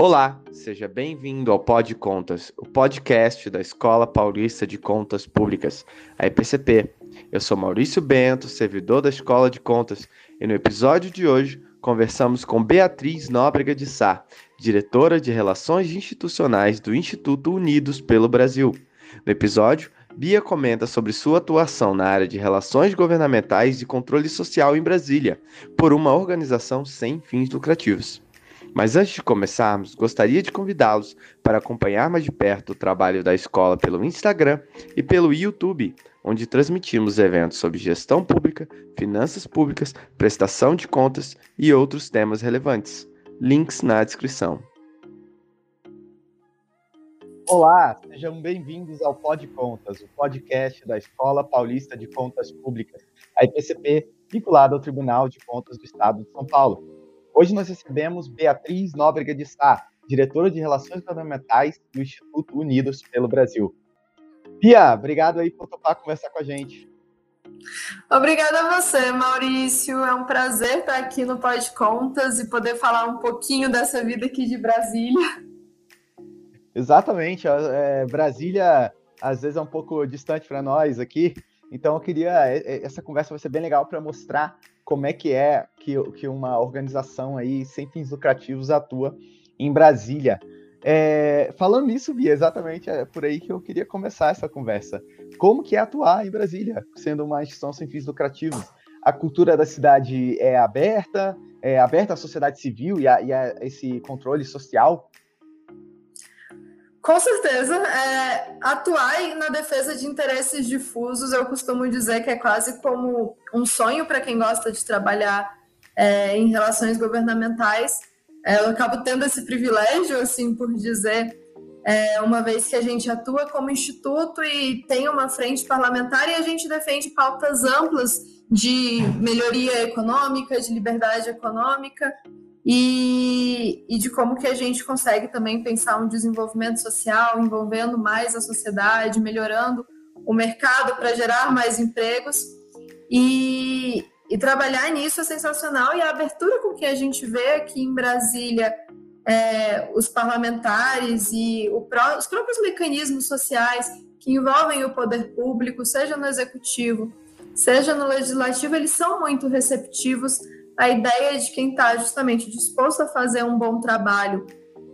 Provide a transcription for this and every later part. Olá, seja bem-vindo ao PodContas, o podcast da Escola Paulista de Contas Públicas, a EPCP. Eu sou Maurício Bento, servidor da Escola de Contas, e no episódio de hoje conversamos com Beatriz Nóbrega de Sá, diretora de Relações Institucionais do Instituto Unidos pelo Brasil. No episódio, Bia comenta sobre sua atuação na área de relações governamentais e controle social em Brasília, por uma organização sem fins lucrativos. Mas antes de começarmos, gostaria de convidá-los para acompanhar mais de perto o trabalho da escola pelo Instagram e pelo YouTube, onde transmitimos eventos sobre gestão pública, finanças públicas, prestação de contas e outros temas relevantes. Links na descrição. Olá, sejam bem-vindos ao PodContas, o podcast da Escola Paulista de Contas Públicas, a EPCP, vinculada ao Tribunal de Contas do Estado de São Paulo. Hoje nós recebemos Beatriz Nóbrega de Sá, diretora de Relações Governamentais do Instituto Unidos pelo Brasil. Bia, obrigado aí por topar conversar com a gente. Obrigada a você, Maurício. É um prazer estar aqui no PodContas e poder falar um pouquinho dessa vida aqui de Brasília. Exatamente. Brasília, às vezes, é um pouco distante para nós aqui. Então, eu queria... Essa conversa vai ser bem legal para mostrar como é que uma organização aí sem fins lucrativos atua em Brasília. Falando nisso, Bia, exatamente é por aí que eu queria começar essa conversa. Como que é atuar em Brasília, sendo uma instituição sem fins lucrativos? A cultura da cidade é aberta à sociedade civil e a esse controle social? Com certeza, atuar na defesa de interesses difusos, eu costumo dizer que é quase como um sonho para quem gosta de trabalhar em relações governamentais. Eu acabo tendo esse privilégio, assim por dizer, uma vez que a gente atua como instituto e tem uma frente parlamentar e a gente defende pautas amplas de melhoria econômica, de liberdade econômica, e de como que a gente consegue também pensar um desenvolvimento social, envolvendo mais a sociedade, melhorando o mercado para gerar mais empregos. E trabalhar nisso é sensacional, e a abertura com que a gente vê aqui em Brasília, os parlamentares e os próprios mecanismos sociais que envolvem o poder público, seja no executivo, seja no legislativo, eles são muito receptivos a ideia de quem está justamente disposto a fazer um bom trabalho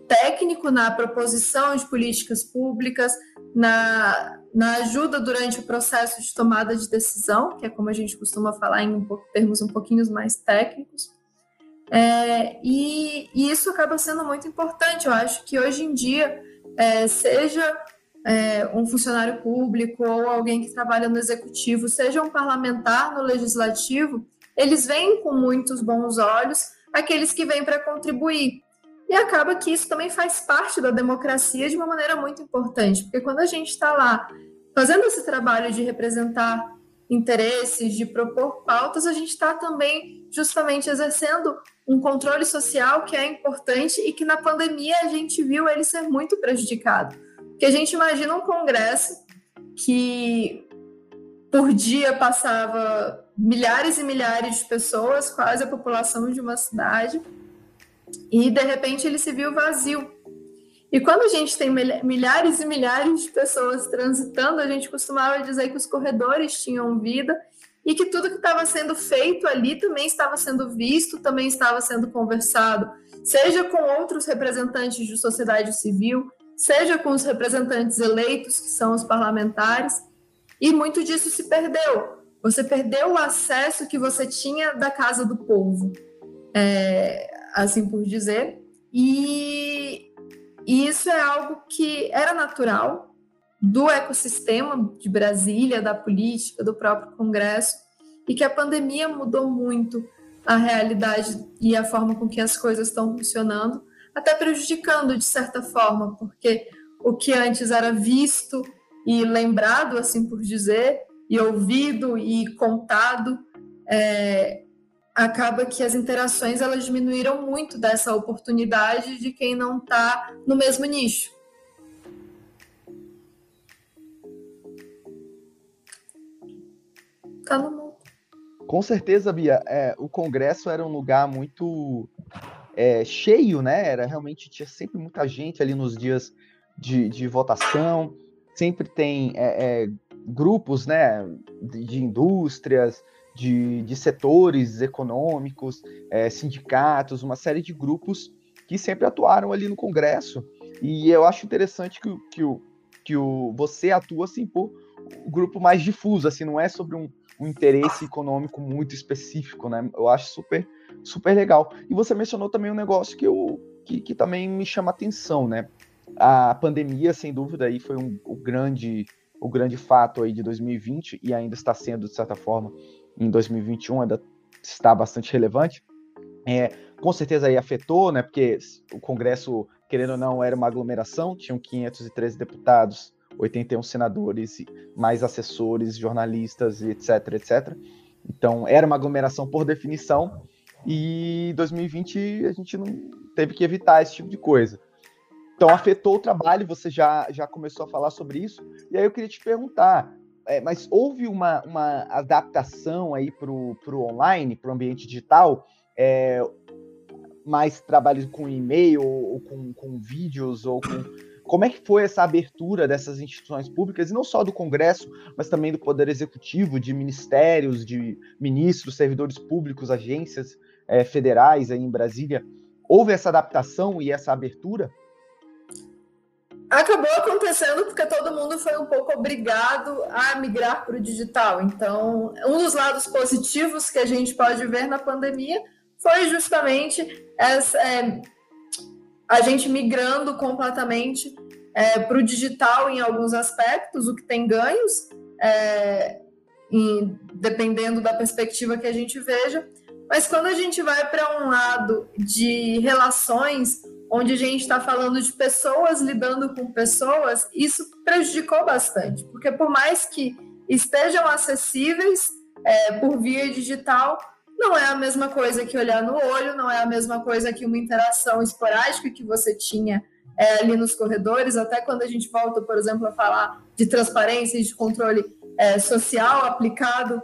técnico na proposição de políticas públicas, na ajuda durante o processo de tomada de decisão, que é como a gente costuma falar em termos um pouquinho mais técnicos. E isso acaba sendo muito importante. Eu acho que hoje em dia, seja um funcionário público ou alguém que trabalha no executivo, seja um parlamentar no legislativo, eles veem com muitos bons olhos aqueles que vêm para contribuir. E acaba que isso também faz parte da democracia de uma maneira muito importante, porque quando a gente está lá fazendo esse trabalho de representar interesses, de propor pautas, a gente está também justamente exercendo um controle social que é importante e que na pandemia a gente viu ele ser muito prejudicado. Porque a gente imagina um congresso que por dia passava milhares e milhares de pessoas, quase a população de uma cidade, e de repente ele se viu vazio. E quando a gente tem milhares e milhares de pessoas transitando, a gente costumava dizer que os corredores tinham vida e que tudo que estava sendo feito ali também estava sendo visto, também estava sendo conversado, seja com outros representantes de sociedade civil, seja com os representantes eleitos, que são os parlamentares, e muito disso se perdeu. Você perdeu o acesso que você tinha da casa do povo, assim por dizer. E isso é algo que era natural do ecossistema de Brasília, da política, do próprio Congresso, e que a pandemia mudou muito a realidade e a forma com que as coisas estão funcionando, até prejudicando de certa forma, porque o que antes era visto e lembrado, assim por dizer, e ouvido e contado, acaba que as interações elas diminuíram muito dessa oportunidade de quem não está no mesmo nicho. Tá no mundo. Com certeza, Bia, o Congresso era um lugar muito cheio, né? Era realmente, tinha sempre muita gente ali nos dias de votação, sempre tem grupos, né, de indústrias, de setores econômicos, sindicatos, uma série de grupos que sempre atuaram ali no Congresso. E eu acho interessante que você atua assim por um grupo mais difuso, assim, não é sobre um interesse econômico muito específico, né? Eu acho super, super legal. E você mencionou também um negócio que também me chama a atenção, né? A pandemia, sem dúvida, aí foi o grande fato aí de 2020, e ainda está sendo, de certa forma, em 2021, ainda está bastante relevante. Com certeza aí afetou, né? Porque o Congresso, querendo ou não, era uma aglomeração, tinham 513 deputados, 81 senadores, mais assessores, jornalistas, etc, etc. Então, era uma aglomeração por definição, e 2020 a gente não teve que evitar esse tipo de coisa. Então, afetou o trabalho, você já começou a falar sobre isso, e aí eu queria te perguntar, mas houve uma adaptação aí pro online, pro ambiente digital, mais trabalho com e-mail, ou com vídeos, ou com... Como é que foi essa abertura dessas instituições públicas, e não só do Congresso, mas também do Poder Executivo, de ministérios, de ministros, servidores públicos, agências federais aí em Brasília? Houve essa adaptação e essa abertura? Acabou acontecendo porque todo mundo foi um pouco obrigado a migrar para o digital. Então, um dos lados positivos que a gente pode ver na pandemia foi justamente essa... a gente migrando completamente para o digital em alguns aspectos, o que tem ganhos, dependendo da perspectiva que a gente veja. Mas quando a gente vai para um lado de relações, onde a gente está falando de pessoas lidando com pessoas, isso prejudicou bastante, porque por mais que estejam acessíveis por via digital, não é a mesma coisa que olhar no olho, não é a mesma coisa que uma interação esporádica que você tinha ali nos corredores. Até quando a gente volta, por exemplo, a falar de transparência e de controle social aplicado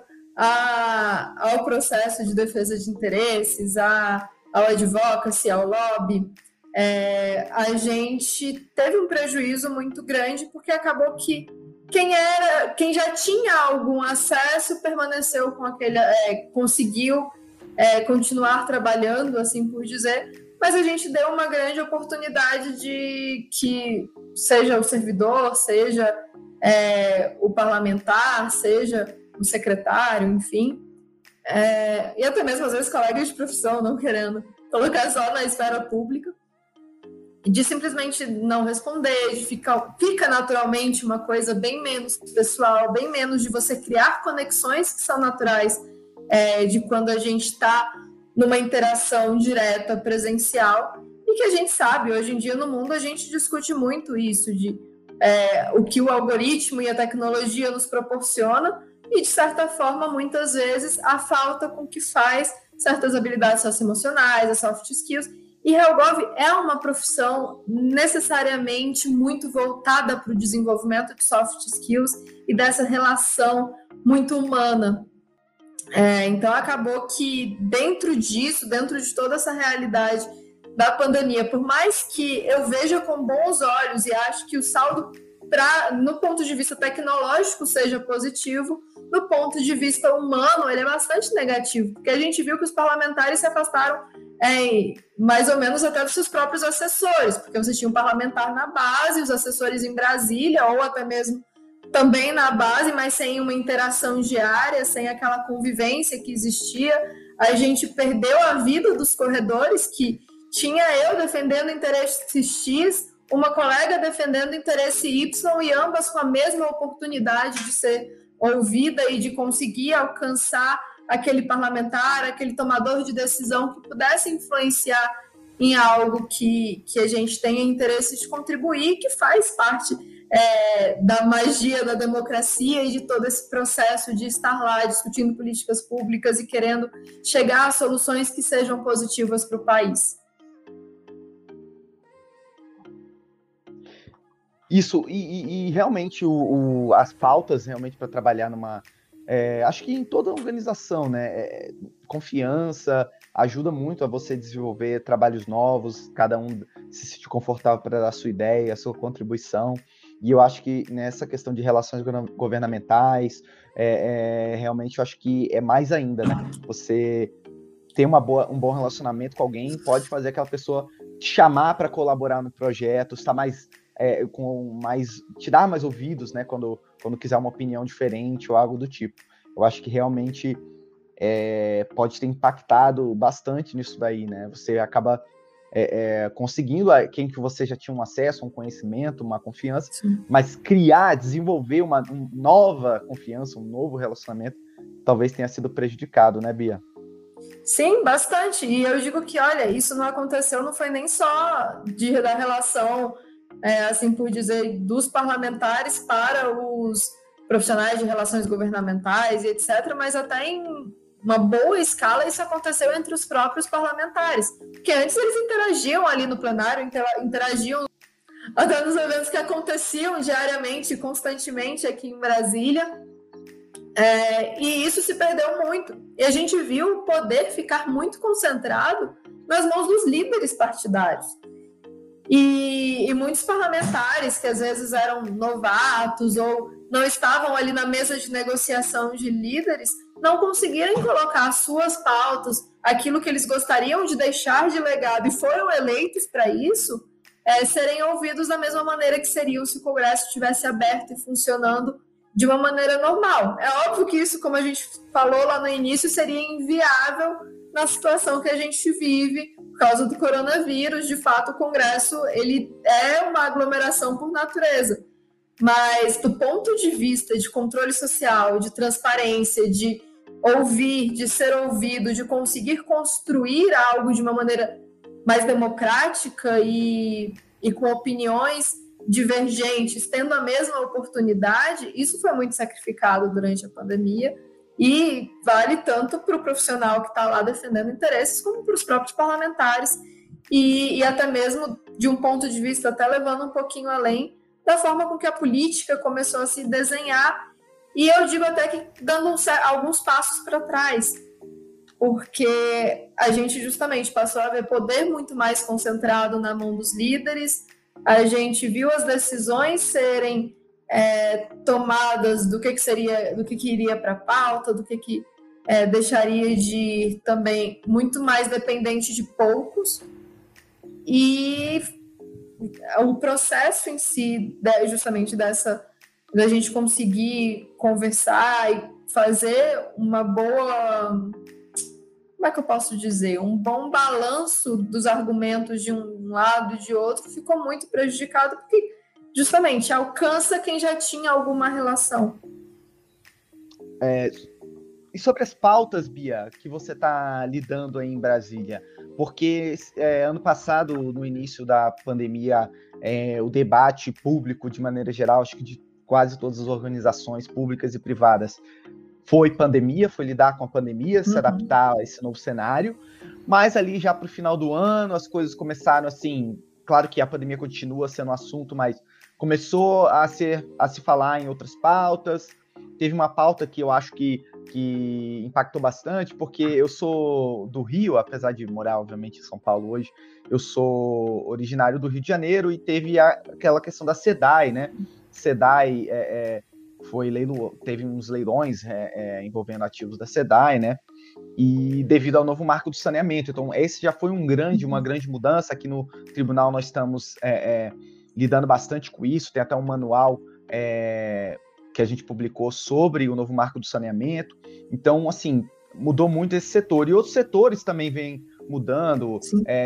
ao processo de defesa de interesses, ao advocacy, ao lobby, a gente teve um prejuízo muito grande, porque acabou que quem já tinha algum acesso permaneceu com aquele, conseguiu continuar trabalhando, assim por dizer, mas a gente deu uma grande oportunidade de que, seja o servidor, seja o parlamentar, seja o secretário, enfim, e até mesmo às vezes colegas de profissão, não querendo colocar só na esfera pública, de simplesmente não responder, de fica naturalmente uma coisa bem menos pessoal, bem menos de você criar conexões que são naturais de quando a gente está numa interação direta, presencial, e que a gente sabe, hoje em dia no mundo a gente discute muito isso, de o que o algoritmo e a tecnologia nos proporciona, e de certa forma, muitas vezes, a falta com que faz certas habilidades socioemocionais, as soft skills. E HealGov é uma profissão necessariamente muito voltada para o desenvolvimento de soft skills e dessa relação muito humana. Então, acabou que dentro disso, dentro de toda essa realidade da pandemia, por mais que eu veja com bons olhos e acho que o saldo, no ponto de vista tecnológico, seja positivo, no ponto de vista humano, ele é bastante negativo, porque a gente viu que os parlamentares se afastaram mais ou menos até dos seus próprios assessores, porque você tinha um parlamentar na base, os assessores em Brasília, ou até mesmo também na base, mas sem uma interação diária, sem aquela convivência que existia. A gente perdeu a vida dos corredores, que tinha eu defendendo interesse X, uma colega defendendo interesse Y, e ambas com a mesma oportunidade de ser ouvida e de conseguir alcançar aquele parlamentar, aquele tomador de decisão que pudesse influenciar em algo que a gente tenha interesse de contribuir, que faz parte da magia da democracia e de todo esse processo de estar lá discutindo políticas públicas e querendo chegar a soluções que sejam positivas para o país. Isso, e realmente as pautas realmente para trabalhar acho que em toda a organização, né? Confiança, ajuda muito a você desenvolver trabalhos novos, cada um se sentir confortável para dar a sua ideia, a sua contribuição. E eu acho que nessa questão de relações governamentais, realmente eu acho que é mais ainda, né? Você ter um bom relacionamento com alguém pode fazer aquela pessoa te chamar para colaborar no projeto, estar mais, te dar mais ouvidos, né? Quando quiser uma opinião diferente ou algo do tipo. Eu acho que realmente pode ter impactado bastante nisso daí, né? Você acaba conseguindo quem que você já tinha um acesso, um conhecimento, uma confiança, sim, mas desenvolver uma nova confiança, um novo relacionamento, talvez tenha sido prejudicado, né, Bia? Sim, bastante. E eu digo que, olha, isso não aconteceu, não foi nem só da relação, assim por dizer, dos parlamentares para os profissionais de relações governamentais e etc., mas até em uma boa escala isso aconteceu entre os próprios parlamentares, porque antes eles interagiam ali no plenário, interagiam até nos eventos que aconteciam diariamente, constantemente aqui em Brasília, e isso se perdeu muito. E a gente viu o poder ficar muito concentrado nas mãos dos líderes partidários. E muitos parlamentares que às vezes eram novatos ou não estavam ali na mesa de negociação de líderes, não conseguirem colocar as suas pautas, aquilo que eles gostariam de deixar de legado e foram eleitos para isso, serem ouvidos da mesma maneira que seriam se o Congresso estivesse aberto e funcionando de uma maneira normal. É óbvio que isso, como a gente falou lá no início, seria inviável na situação que a gente vive por causa do coronavírus. De fato, o Congresso ele é uma aglomeração por natureza. Mas do ponto de vista de controle social, de transparência, de ouvir, de ser ouvido, de conseguir construir algo de uma maneira mais democrática e com opiniões divergentes, tendo a mesma oportunidade, isso foi muito sacrificado durante a pandemia e vale tanto para o profissional que está lá defendendo interesses como para os próprios parlamentares e até mesmo de um ponto de vista até levando um pouquinho além da forma com que a política começou a se desenhar, e eu digo até que dando alguns passos para trás, porque a gente justamente passou a ver poder muito mais concentrado na mão dos líderes, a gente viu as decisões serem tomadas do que seria, do que iria para a pauta, do que deixaria de ir também muito mais dependente de poucos, e o processo em si, justamente da gente conseguir conversar e fazer uma boa, como é que eu posso dizer, um bom balanço dos argumentos de um lado e de outro, ficou muito prejudicado porque justamente alcança quem já tinha alguma relação. E sobre as pautas, Bia, que você está lidando aí em Brasília? Porque ano passado, no início da pandemia, o debate público, de maneira geral, acho que de quase todas as organizações públicas e privadas, foi pandemia, foi lidar com a pandemia, se adaptar a esse novo cenário, mas ali já para o final do ano as coisas começaram assim, claro que a pandemia continua sendo um assunto, mas começou a se falar em outras pautas. Teve uma pauta que eu acho que impactou bastante, porque eu sou do Rio, apesar de morar, obviamente, em São Paulo hoje, eu sou originário do Rio de Janeiro, e teve aquela questão da CEDAE, né? CEDAE teve uns leilões envolvendo ativos da CEDAE, né? E devido ao novo marco do saneamento. Então, esse já foi uma grande mudança. Aqui no tribunal nós estamos lidando bastante com isso, tem até um manual que a gente publicou sobre o novo marco do saneamento. Então, assim, mudou muito esse setor. E outros setores também vêm mudando,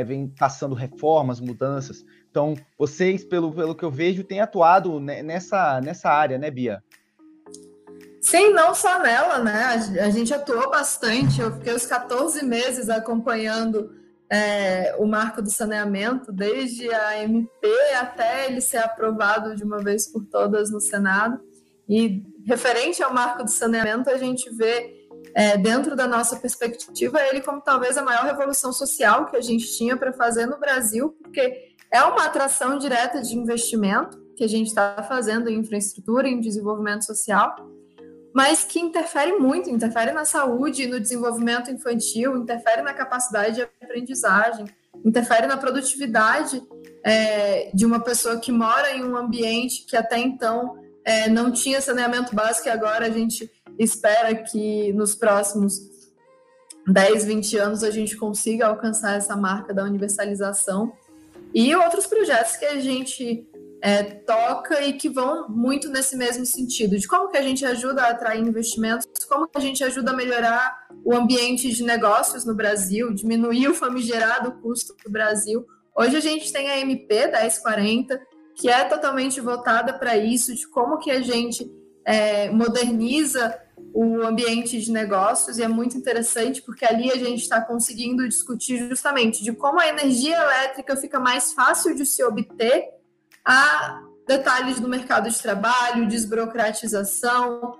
vêm passando reformas, mudanças. Então, vocês, pelo que eu vejo, têm atuado nessa área, né, Bia? Sim, não só nela, né? A gente atuou bastante. Eu fiquei os 14 meses acompanhando o marco do saneamento, desde a MP até ele ser aprovado de uma vez por todas no Senado. E referente ao marco do saneamento, a gente vê, dentro da nossa perspectiva, ele como talvez a maior revolução social que a gente tinha para fazer no Brasil, porque é uma atração direta de investimento que a gente está fazendo em infraestrutura, em desenvolvimento social, mas que interfere muito, interfere na saúde, no desenvolvimento infantil, interfere na capacidade de aprendizagem, interfere na produtividade de uma pessoa que mora em um ambiente que até então não tinha saneamento básico, e agora a gente espera que nos próximos 10, 20 anos a gente consiga alcançar essa marca da universalização, e outros projetos que a gente toca e que vão muito nesse mesmo sentido, de como que a gente ajuda a atrair investimentos, como que a gente ajuda a melhorar o ambiente de negócios no Brasil, diminuir o famigerado custo do Brasil. Hoje a gente tem a MP 1040, que é totalmente voltada para isso, de como que a gente moderniza o ambiente de negócios, e é muito interessante porque ali a gente está conseguindo discutir justamente de como a energia elétrica fica mais fácil de se obter, a detalhes do mercado de trabalho, desburocratização,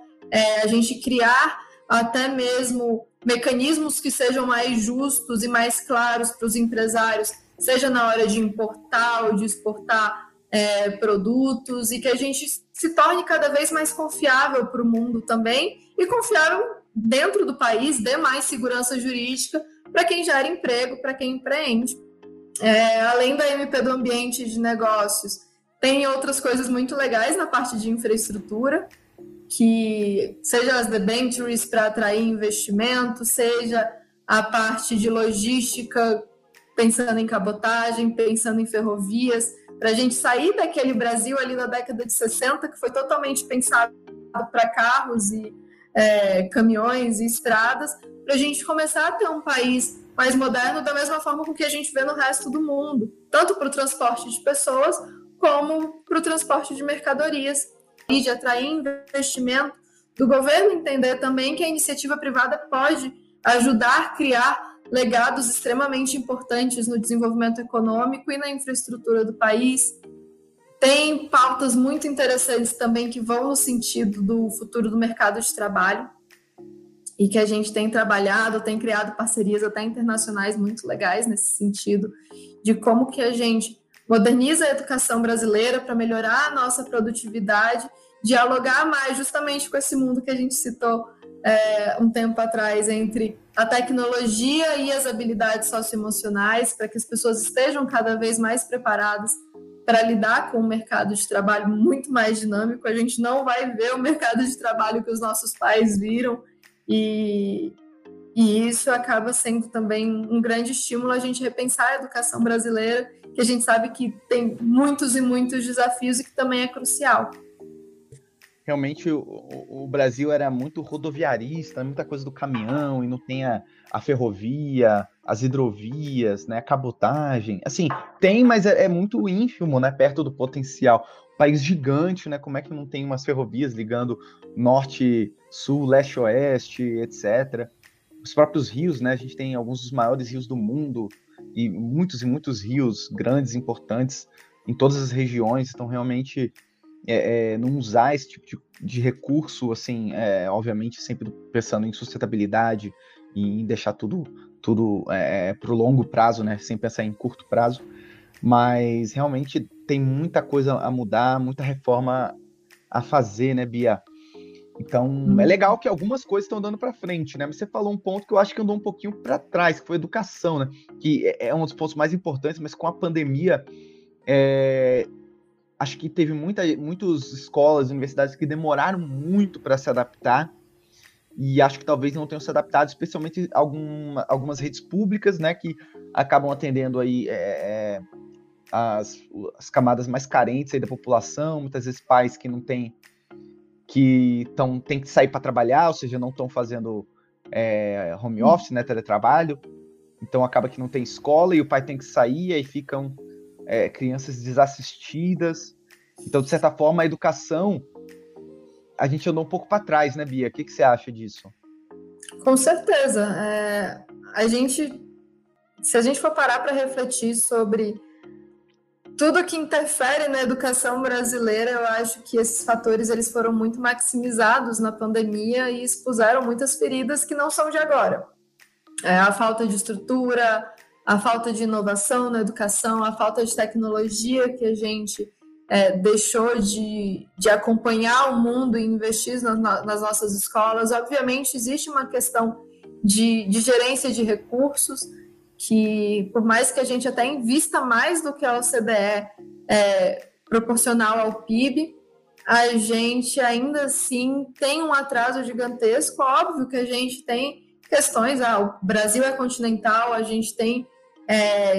a gente criar até mesmo mecanismos que sejam mais justos e mais claros para os empresários, seja na hora de importar ou de exportar produtos, e que a gente se torne cada vez mais confiável para o mundo também, e confiável dentro do país, dê mais segurança jurídica para quem gera emprego, para quem empreende. Além da MP do ambiente de negócios, tem outras coisas muito legais na parte de infraestrutura, que seja as debentures para atrair investimento, seja a parte de logística, pensando em cabotagem, pensando em ferrovias, para a gente sair daquele Brasil ali na década de 60, que foi totalmente pensado para carros e caminhões e estradas, para a gente começar a ter um país mais moderno, da mesma forma com que a gente vê no resto do mundo, tanto para o transporte de pessoas, como para o transporte de mercadorias, e de atrair investimento, do governo entender também que a iniciativa privada pode ajudar a criar legados extremamente importantes no desenvolvimento econômico e na infraestrutura do país. Tem pautas muito interessantes também que vão no sentido do futuro do mercado de trabalho e que a gente tem trabalhado, tem criado parcerias até internacionais muito legais nesse sentido, de como que a gente moderniza a educação brasileira para melhorar a nossa produtividade, dialogar mais justamente com esse mundo que a gente citou um tempo atrás, entre a tecnologia e as habilidades socioemocionais, para que as pessoas estejam cada vez mais preparadas para lidar com um mercado de trabalho muito mais dinâmico. A gente não vai ver o mercado de trabalho que os nossos pais viram, e isso acaba sendo também um grande estímulo a gente repensar a educação brasileira, que a gente sabe que tem muitos e muitos desafios e que também é crucial. Realmente o Brasil era muito rodoviarista, muita coisa do caminhão, e não tem a ferrovia, as hidrovias, né, a cabotagem. Assim, tem, mas é muito ínfimo, né, perto do potencial. País gigante, né, como é que não tem umas ferrovias ligando norte, sul, leste, oeste, etc. Os próprios rios, né, a gente tem alguns dos maiores rios do mundo, e muitos rios grandes, importantes, em todas as regiões, então realmente... não usar esse tipo de recurso, assim, obviamente sempre pensando em sustentabilidade e em deixar tudo para o longo prazo, né, sem pensar em curto prazo, mas realmente tem muita coisa a mudar, muita reforma a fazer, né, Bia? Então, é legal que algumas coisas estão dando para frente, né? Mas você falou um ponto que eu acho que andou um pouquinho para trás, que foi a educação, né? Que é um dos pontos mais importantes, mas com a pandemia... Acho que teve muitas escolas, universidades que demoraram muito para se adaptar, e acho que talvez não tenham se adaptado, especialmente algumas redes públicas, né, que acabam atendendo aí as camadas mais carentes aí da população, muitas vezes pais que não têm, têm que sair para trabalhar, ou seja, não estão fazendo home office, né, teletrabalho, então acaba que não tem escola e o pai tem que sair, aí ficam... crianças desassistidas. Então, de certa forma, a educação, a gente andou um pouco para trás, né, Bia? O que você acha disso? Com certeza. Se a gente for parar para refletir sobre tudo que interfere na educação brasileira, eu acho que esses fatores eles foram muito maximizados na pandemia e expuseram muitas feridas que não são de agora. A falta de estrutura, a falta de inovação na educação, a falta de tecnologia que a gente deixou de acompanhar o mundo e investir nas nossas escolas. Obviamente, existe uma questão de gerência de recursos, que por mais que a gente até invista mais do que a OCDE proporcional ao PIB, a gente ainda assim tem um atraso gigantesco. Óbvio que a gente tem questões, o Brasil é continental, a gente tem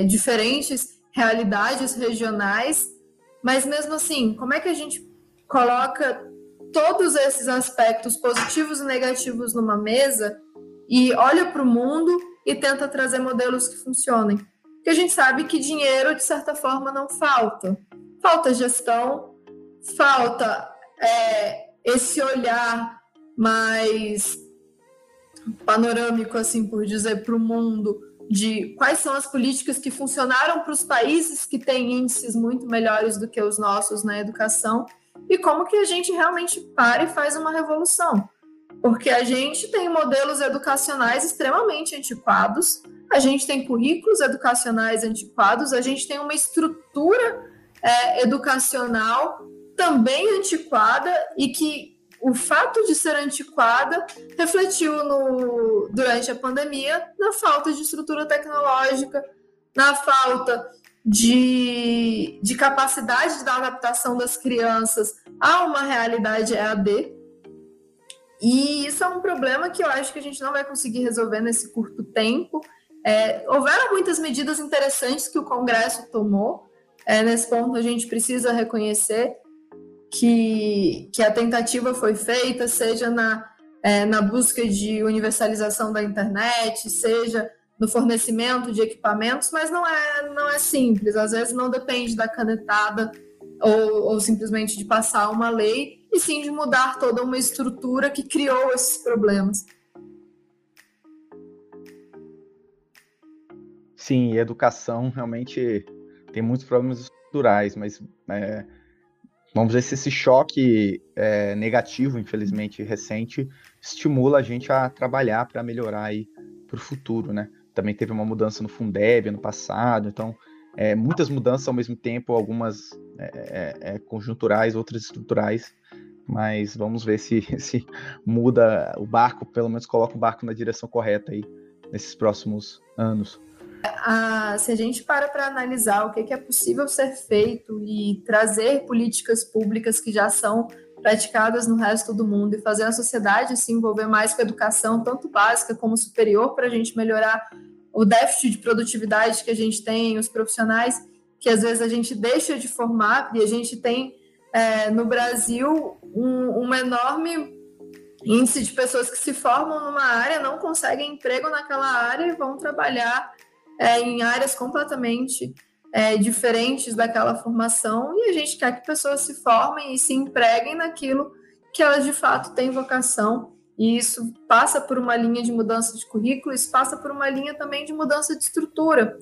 diferentes realidades regionais, mas mesmo assim, como é que a gente coloca todos esses aspectos positivos e negativos numa mesa e olha para o mundo e tenta trazer modelos que funcionem? Porque a gente sabe que dinheiro, de certa forma, não falta. Falta gestão, falta esse olhar mais panorâmico, assim por dizer, para o mundo, de quais são as políticas que funcionaram para os países que têm índices muito melhores do que os nossos na educação, e como que a gente realmente para e faz uma revolução. Porque a gente tem modelos educacionais extremamente antiquados, a gente tem currículos educacionais antiquados, a gente tem uma estrutura educacional também antiquada, e que o fato de ser antiquada refletiu durante a pandemia na falta de estrutura tecnológica, na falta de capacidade da adaptação das crianças a uma realidade EAD. E isso é um problema que eu acho que a gente não vai conseguir resolver nesse curto tempo. Houveram muitas medidas interessantes que o Congresso tomou. Nesse ponto, a gente precisa reconhecer que a tentativa foi feita, seja na busca de universalização da internet, seja no fornecimento de equipamentos, mas não é simples. Às vezes não depende da canetada ou simplesmente de passar uma lei, e sim de mudar toda uma estrutura que criou esses problemas. Sim, e educação realmente tem muitos problemas estruturais, mas vamos dizer, esse choque negativo, infelizmente recente, estimula a gente a trabalhar para melhorar aí para o futuro, né? Também teve uma mudança no Fundeb ano passado, então muitas mudanças ao mesmo tempo, algumas conjunturais, outras estruturais, mas vamos ver se muda o barco, pelo menos coloca o barco na direção correta aí nesses próximos anos. Se a gente para analisar o que é possível ser feito e trazer políticas públicas que já são praticadas no resto do mundo e fazer a sociedade se envolver mais com a educação, tanto básica como superior, para a gente melhorar o déficit de produtividade que a gente tem, os profissionais que às vezes a gente deixa de formar, e a gente tem no Brasil um enorme índice de pessoas que se formam numa área, não conseguem emprego naquela área e vão trabalhar em áreas completamente diferentes daquela formação, e a gente quer que pessoas se formem e se empreguem naquilo que elas de fato têm vocação, e isso passa por uma linha de mudança de currículo, isso passa por uma linha também de mudança de estrutura,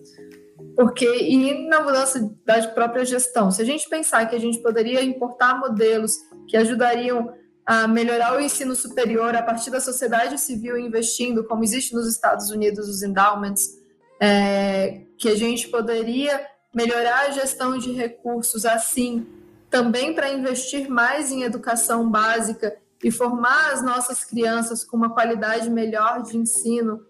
e na mudança da própria gestão. Se a gente pensar que a gente poderia importar modelos que ajudariam a melhorar o ensino superior a partir da sociedade civil investindo, como existe nos Estados Unidos os endowments, que a gente poderia melhorar a gestão de recursos assim, também para investir mais em educação básica e formar as nossas crianças com uma qualidade melhor de ensino.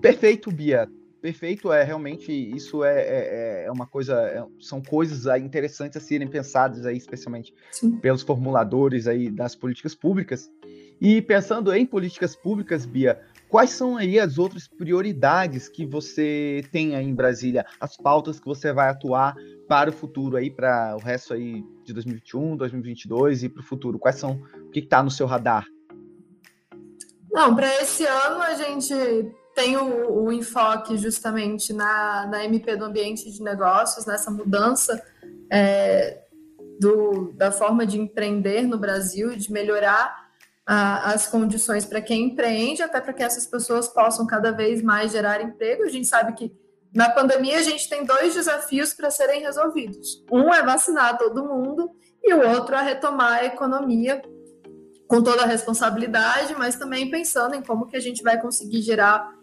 Perfeito, Bia. Perfeito, realmente isso é uma coisa, são coisas interessantes a serem pensadas aí, especialmente Sim. pelos formuladores aí das políticas públicas. E pensando em políticas públicas, Bia, quais são aí as outras prioridades que você tem aí em Brasília, as pautas que você vai atuar para o futuro aí, para o resto aí de 2021, 2022 e para o futuro? Quais são, o que está no seu radar? Não, para esse ano a gente tem o enfoque justamente na MP do Ambiente de Negócios, nessa mudança da forma de empreender no Brasil, de melhorar as condições para quem empreende, até para que essas pessoas possam cada vez mais gerar emprego. A gente sabe que na pandemia a gente tem 2 desafios para serem resolvidos. Um é vacinar todo mundo e o outro é retomar a economia com toda a responsabilidade, mas também pensando em como que a gente vai conseguir gerar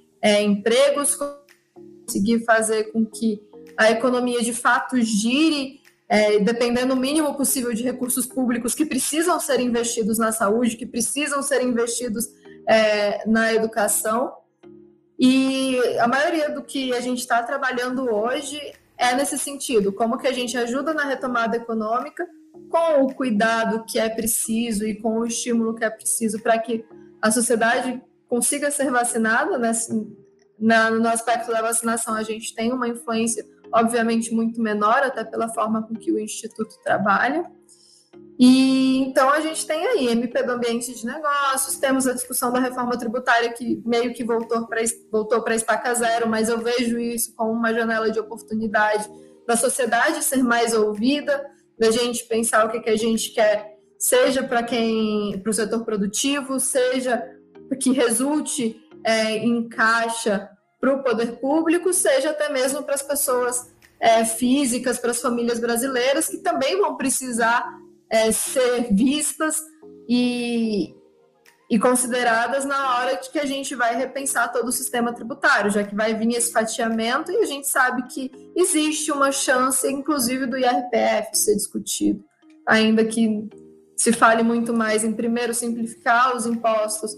empregos, conseguir fazer com que a economia de fato gire dependendo o mínimo possível de recursos públicos que precisam ser investidos na saúde, que precisam ser investidos na educação. E a maioria do que a gente está trabalhando hoje é nesse sentido, como que a gente ajuda na retomada econômica com o cuidado que é preciso e com o estímulo que é preciso para que a sociedade consiga ser vacinada, né? No aspecto da vacinação, a gente tem uma influência, obviamente, muito menor, até pela forma com que o Instituto trabalha. E então a gente tem aí MP do Ambiente de Negócios, temos a discussão da reforma tributária, que meio que voltou para a estaca zero, mas eu vejo isso como uma janela de oportunidade da sociedade ser mais ouvida, da gente pensar o que a gente quer, seja para o setor produtivo, seja que resulte em caixa para o poder público, seja até mesmo para as pessoas físicas, para as famílias brasileiras, que também vão precisar ser vistas e consideradas na hora de que a gente vai repensar todo o sistema tributário, já que vai vir esse fatiamento e a gente sabe que existe uma chance, inclusive, do IRPF ser discutido, ainda que se fale muito mais em, primeiro, simplificar os impostos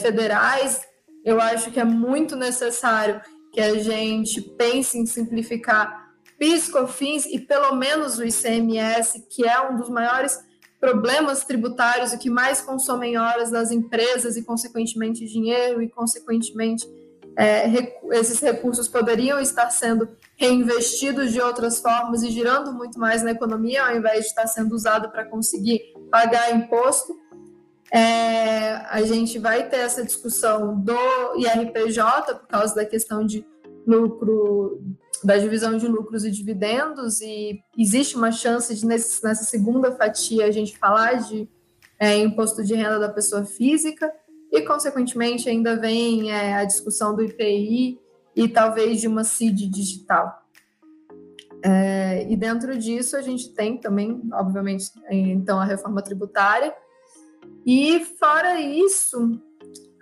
federais. Eu acho que é muito necessário que a gente pense em simplificar PIS, COFINS e pelo menos o ICMS, que é um dos maiores problemas tributários, o que mais consomem horas das empresas e, consequentemente, dinheiro e, consequentemente, esses recursos poderiam estar sendo reinvestidos de outras formas e girando muito mais na economia, ao invés de estar sendo usado para conseguir pagar imposto. A gente vai ter essa discussão do IRPJ por causa da questão de lucro, da divisão de lucros e dividendos, e existe uma chance de, nessa segunda fatia, a gente falar de imposto de renda da pessoa física e, consequentemente, ainda vem a discussão do IPI e talvez de uma CIDE digital. E dentro disso a gente tem também, obviamente, então a reforma tributária. E, fora isso,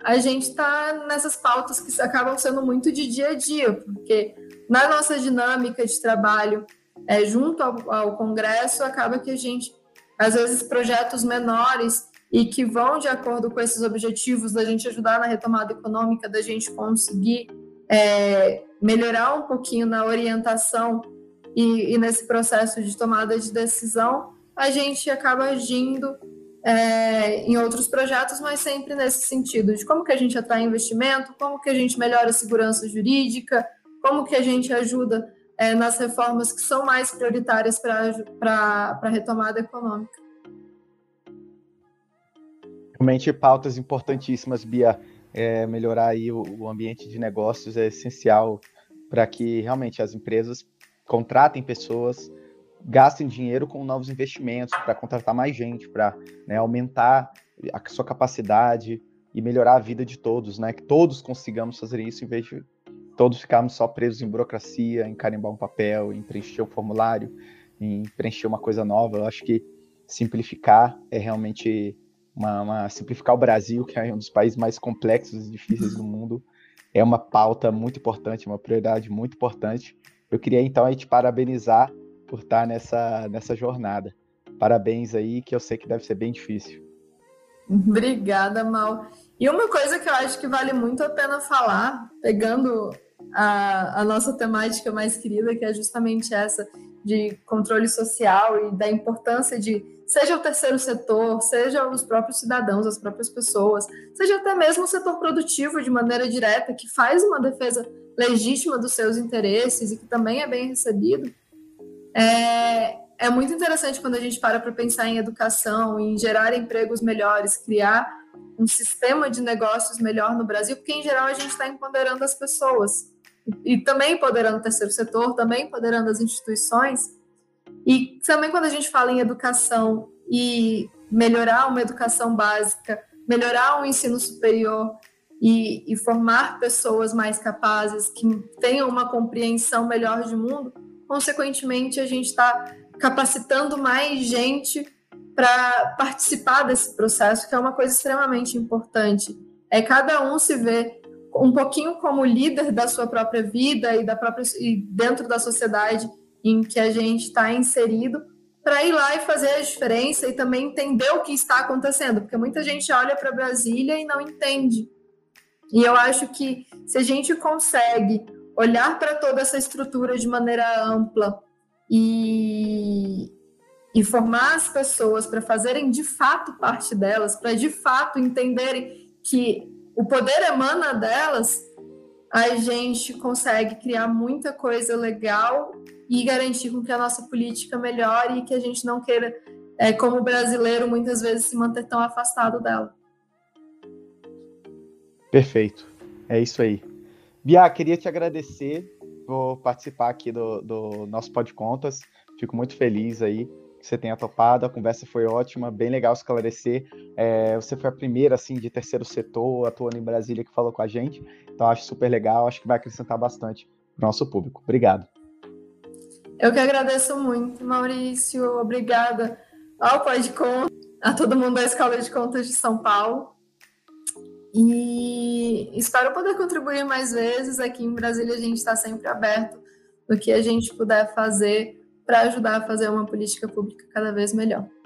a gente está nessas pautas que acabam sendo muito de dia a dia, porque na nossa dinâmica de trabalho junto ao Congresso, acaba que a gente, às vezes, projetos menores e que vão de acordo com esses objetivos da gente ajudar na retomada econômica, da gente conseguir melhorar um pouquinho na orientação e nesse processo de tomada de decisão, a gente acaba agindo em outros projetos, mas sempre nesse sentido de como que a gente atrai investimento, como que a gente melhora a segurança jurídica, como que a gente ajuda nas reformas que são mais prioritárias para a retomada econômica. Realmente pautas importantíssimas, Bia. Melhorar aí o ambiente de negócios é essencial para que realmente as empresas contratem pessoas, gastem dinheiro com novos investimentos, para contratar mais gente, para, né, aumentar a sua capacidade e melhorar a vida de todos, né? Que todos consigamos fazer isso em vez de todos ficarmos só presos em burocracia, em carimbar um papel, em preencher um formulário, em preencher uma coisa nova. Eu acho que simplificar é realmente simplificar o Brasil, que é um dos países mais complexos e difíceis do mundo, é uma pauta muito importante, uma prioridade muito importante. Eu queria, então, aí te parabenizar por estar nessa jornada. Parabéns aí, que eu sei que deve ser bem difícil. Obrigada, Mau. E uma coisa que eu acho que vale muito a pena falar, pegando a nossa temática mais querida, que é justamente essa de controle social e da importância de, seja o terceiro setor, seja os próprios cidadãos, as próprias pessoas, seja até mesmo o setor produtivo de maneira direta, que faz uma defesa legítima dos seus interesses e que também é bem recebido. É muito interessante quando a gente para pensar em educação, em gerar empregos melhores, criar um sistema de negócios melhor no Brasil, porque, em geral, a gente está empoderando as pessoas e também empoderando o terceiro setor, também empoderando as instituições. E também quando a gente fala em educação e melhorar uma educação básica, melhorar um ensino superior e formar pessoas mais capazes, que tenham uma compreensão melhor de mundo, consequentemente, a gente está capacitando mais gente para participar desse processo, que é uma coisa extremamente importante. Cada um se vê um pouquinho como líder da sua própria vida e dentro da sociedade, em que a gente está inserido, para ir lá e fazer a diferença e também entender o que está acontecendo, porque muita gente olha para Brasília e não entende. E eu acho que se a gente consegue olhar para toda essa estrutura de maneira ampla e formar as pessoas para fazerem de fato parte delas, para de fato entenderem que o poder emana delas, a gente consegue criar muita coisa legal e garantir com que a nossa política melhore e que a gente não queira, como brasileiro, muitas vezes se manter tão afastado dela. Perfeito, é isso aí. Bia, queria te agradecer por participar aqui do nosso PodContas. Fico muito feliz aí que você tenha topado, a conversa foi ótima, bem legal esclarecer. Você foi a primeira, assim, de terceiro setor, atuando em Brasília, que falou com a gente, então acho super legal, acho que vai acrescentar bastante para o nosso público. Obrigado. Eu que agradeço muito, Maurício, obrigada ao PodContas, a todo mundo da Escola de Contas de São Paulo, e espero poder contribuir mais vezes. Aqui em Brasília a gente está sempre aberto no que a gente puder fazer para ajudar a fazer uma política pública cada vez melhor.